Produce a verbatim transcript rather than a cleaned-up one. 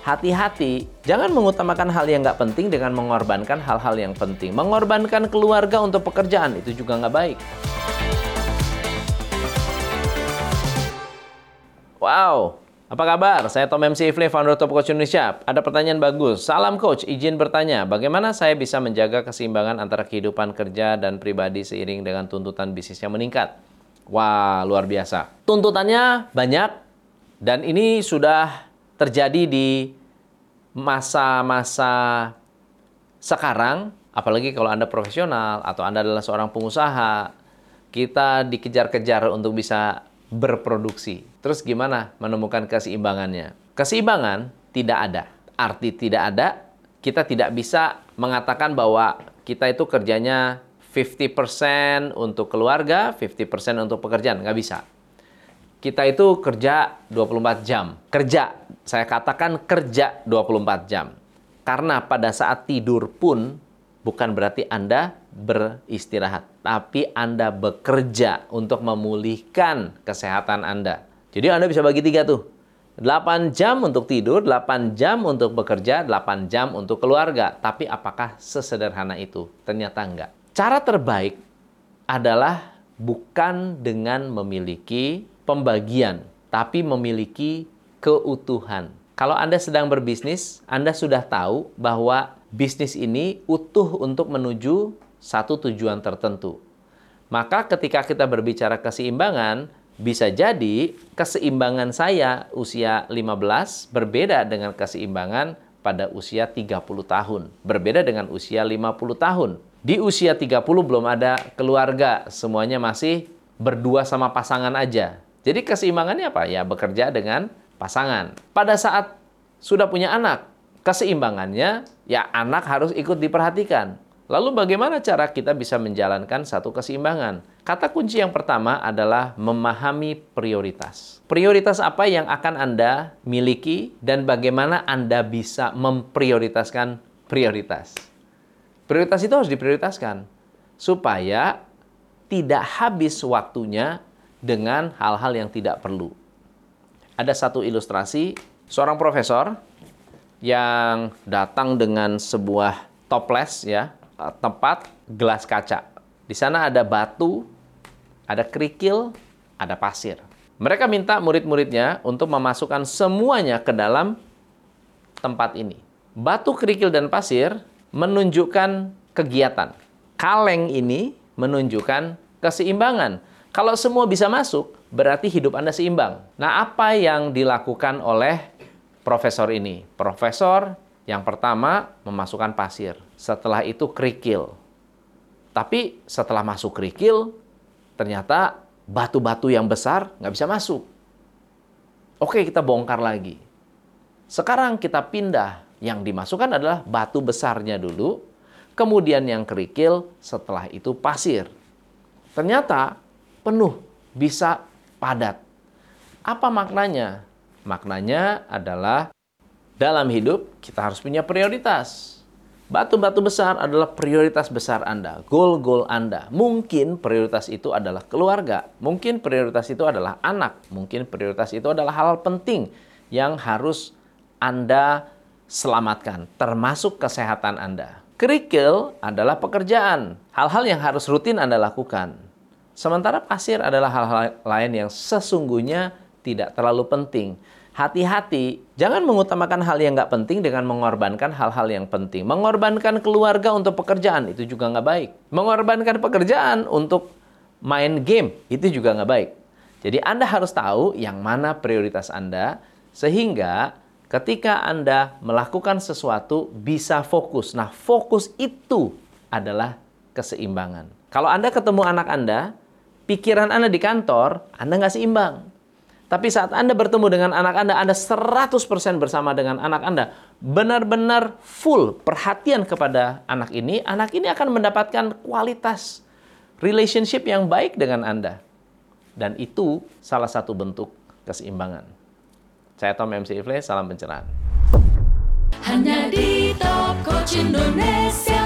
Hati-hati, jangan mengutamakan hal yang nggak penting dengan mengorbankan hal-hal yang penting. Mengorbankan keluarga untuk pekerjaan, itu juga nggak baik. Wow, apa kabar? Saya Tom M C Ifle, founder Top Coach Indonesia. Ada pertanyaan bagus. Salam Coach, izin bertanya, bagaimana saya bisa menjaga keseimbangan antara kehidupan kerja dan pribadi seiring dengan tuntutan bisnis yang meningkat? Wah, luar biasa. Tuntutannya banyak, dan ini sudah terjadi di masa-masa sekarang, apalagi kalau Anda profesional atau Anda adalah seorang pengusaha, kita dikejar-kejar untuk bisa berproduksi. Terus gimana menemukan keseimbangannya? Keseimbangan tidak ada. Arti tidak ada, kita tidak bisa mengatakan bahwa kita itu kerjanya lima puluh persen untuk keluarga, lima puluh persen untuk pekerjaan. Nggak bisa. Kita itu kerja dua puluh empat jam. Kerja, saya katakan kerja dua puluh empat jam. Karena pada saat tidur pun bukan berarti Anda beristirahat. Tapi Anda bekerja untuk memulihkan kesehatan Anda. Jadi Anda bisa bagi tiga tuh. delapan jam untuk tidur, delapan jam untuk bekerja, delapan jam untuk keluarga. Tapi apakah sesederhana itu? Ternyata enggak. Cara terbaik adalah bukan dengan memiliki pembagian, tapi memiliki keutuhan. Kalau Anda sedang berbisnis, Anda sudah tahu bahwa bisnis ini utuh untuk menuju satu tujuan tertentu. Maka ketika kita berbicara keseimbangan, bisa jadi keseimbangan saya usia lima belas berbeda dengan keseimbangan pada usia tiga puluh tahun, berbeda dengan usia lima puluh tahun. Di usia tiga puluh belum ada keluarga, semuanya masih berdua sama pasangan aja. Jadi keseimbangannya apa? Ya bekerja dengan pasangan. Pada saat sudah punya anak, keseimbangannya ya anak harus ikut diperhatikan. Lalu bagaimana cara kita bisa menjalankan satu keseimbangan? Kata kunci yang pertama adalah memahami prioritas. Prioritas apa yang akan Anda miliki dan bagaimana Anda bisa memprioritaskan prioritas. Prioritas itu harus diprioritaskan supaya tidak habis waktunya dengan hal-hal yang tidak perlu. Ada satu ilustrasi, seorang profesor yang datang dengan sebuah toples, ya, tempat gelas kaca. Di sana ada batu, ada kerikil, ada pasir. Mereka minta murid-muridnya untuk memasukkan semuanya ke dalam tempat ini. Batu, kerikil, dan pasir menunjukkan kegiatan. Kaleng ini menunjukkan keseimbangan. Kalau semua bisa masuk, berarti hidup Anda seimbang. Nah, apa yang dilakukan oleh profesor ini? Profesor yang pertama memasukkan pasir. Setelah itu kerikil. Tapi setelah masuk kerikil, ternyata batu-batu yang besar nggak bisa masuk. Oke, kita bongkar lagi. Sekarang kita pindah. Yang dimasukkan adalah batu besarnya dulu, kemudian yang kerikil, setelah itu pasir. Ternyata penuh, bisa padat. Apa maknanya? Maknanya adalah dalam hidup kita harus punya prioritas. Batu-batu besar adalah prioritas besar Anda, goal-goal Anda. Mungkin prioritas itu adalah keluarga, mungkin prioritas itu adalah anak, mungkin prioritas itu adalah hal penting yang harus Anda selamatkan, termasuk kesehatan Anda. Kerikil adalah pekerjaan, hal-hal yang harus rutin Anda lakukan. Sementara pasir adalah hal-hal lain yang sesungguhnya tidak terlalu penting. Hati-hati, jangan mengutamakan hal yang nggak penting dengan mengorbankan hal-hal yang penting. Mengorbankan keluarga untuk pekerjaan, itu juga nggak baik. Mengorbankan pekerjaan untuk main game, itu juga nggak baik. Jadi Anda harus tahu yang mana prioritas Anda, sehingga ketika Anda melakukan sesuatu bisa fokus. Nah, fokus itu adalah keseimbangan. Kalau Anda ketemu anak Anda, pikiran Anda di kantor, Anda nggak seimbang. Tapi saat Anda bertemu dengan anak Anda, Anda seratus persen bersama dengan anak Anda. Benar-benar full perhatian kepada anak ini. Anak ini akan mendapatkan kualitas relationship yang baik dengan Anda. Dan itu salah satu bentuk keseimbangan. Saya Tom M C Ifle, salam pencerahan. Hanya di Top Coach Indonesia.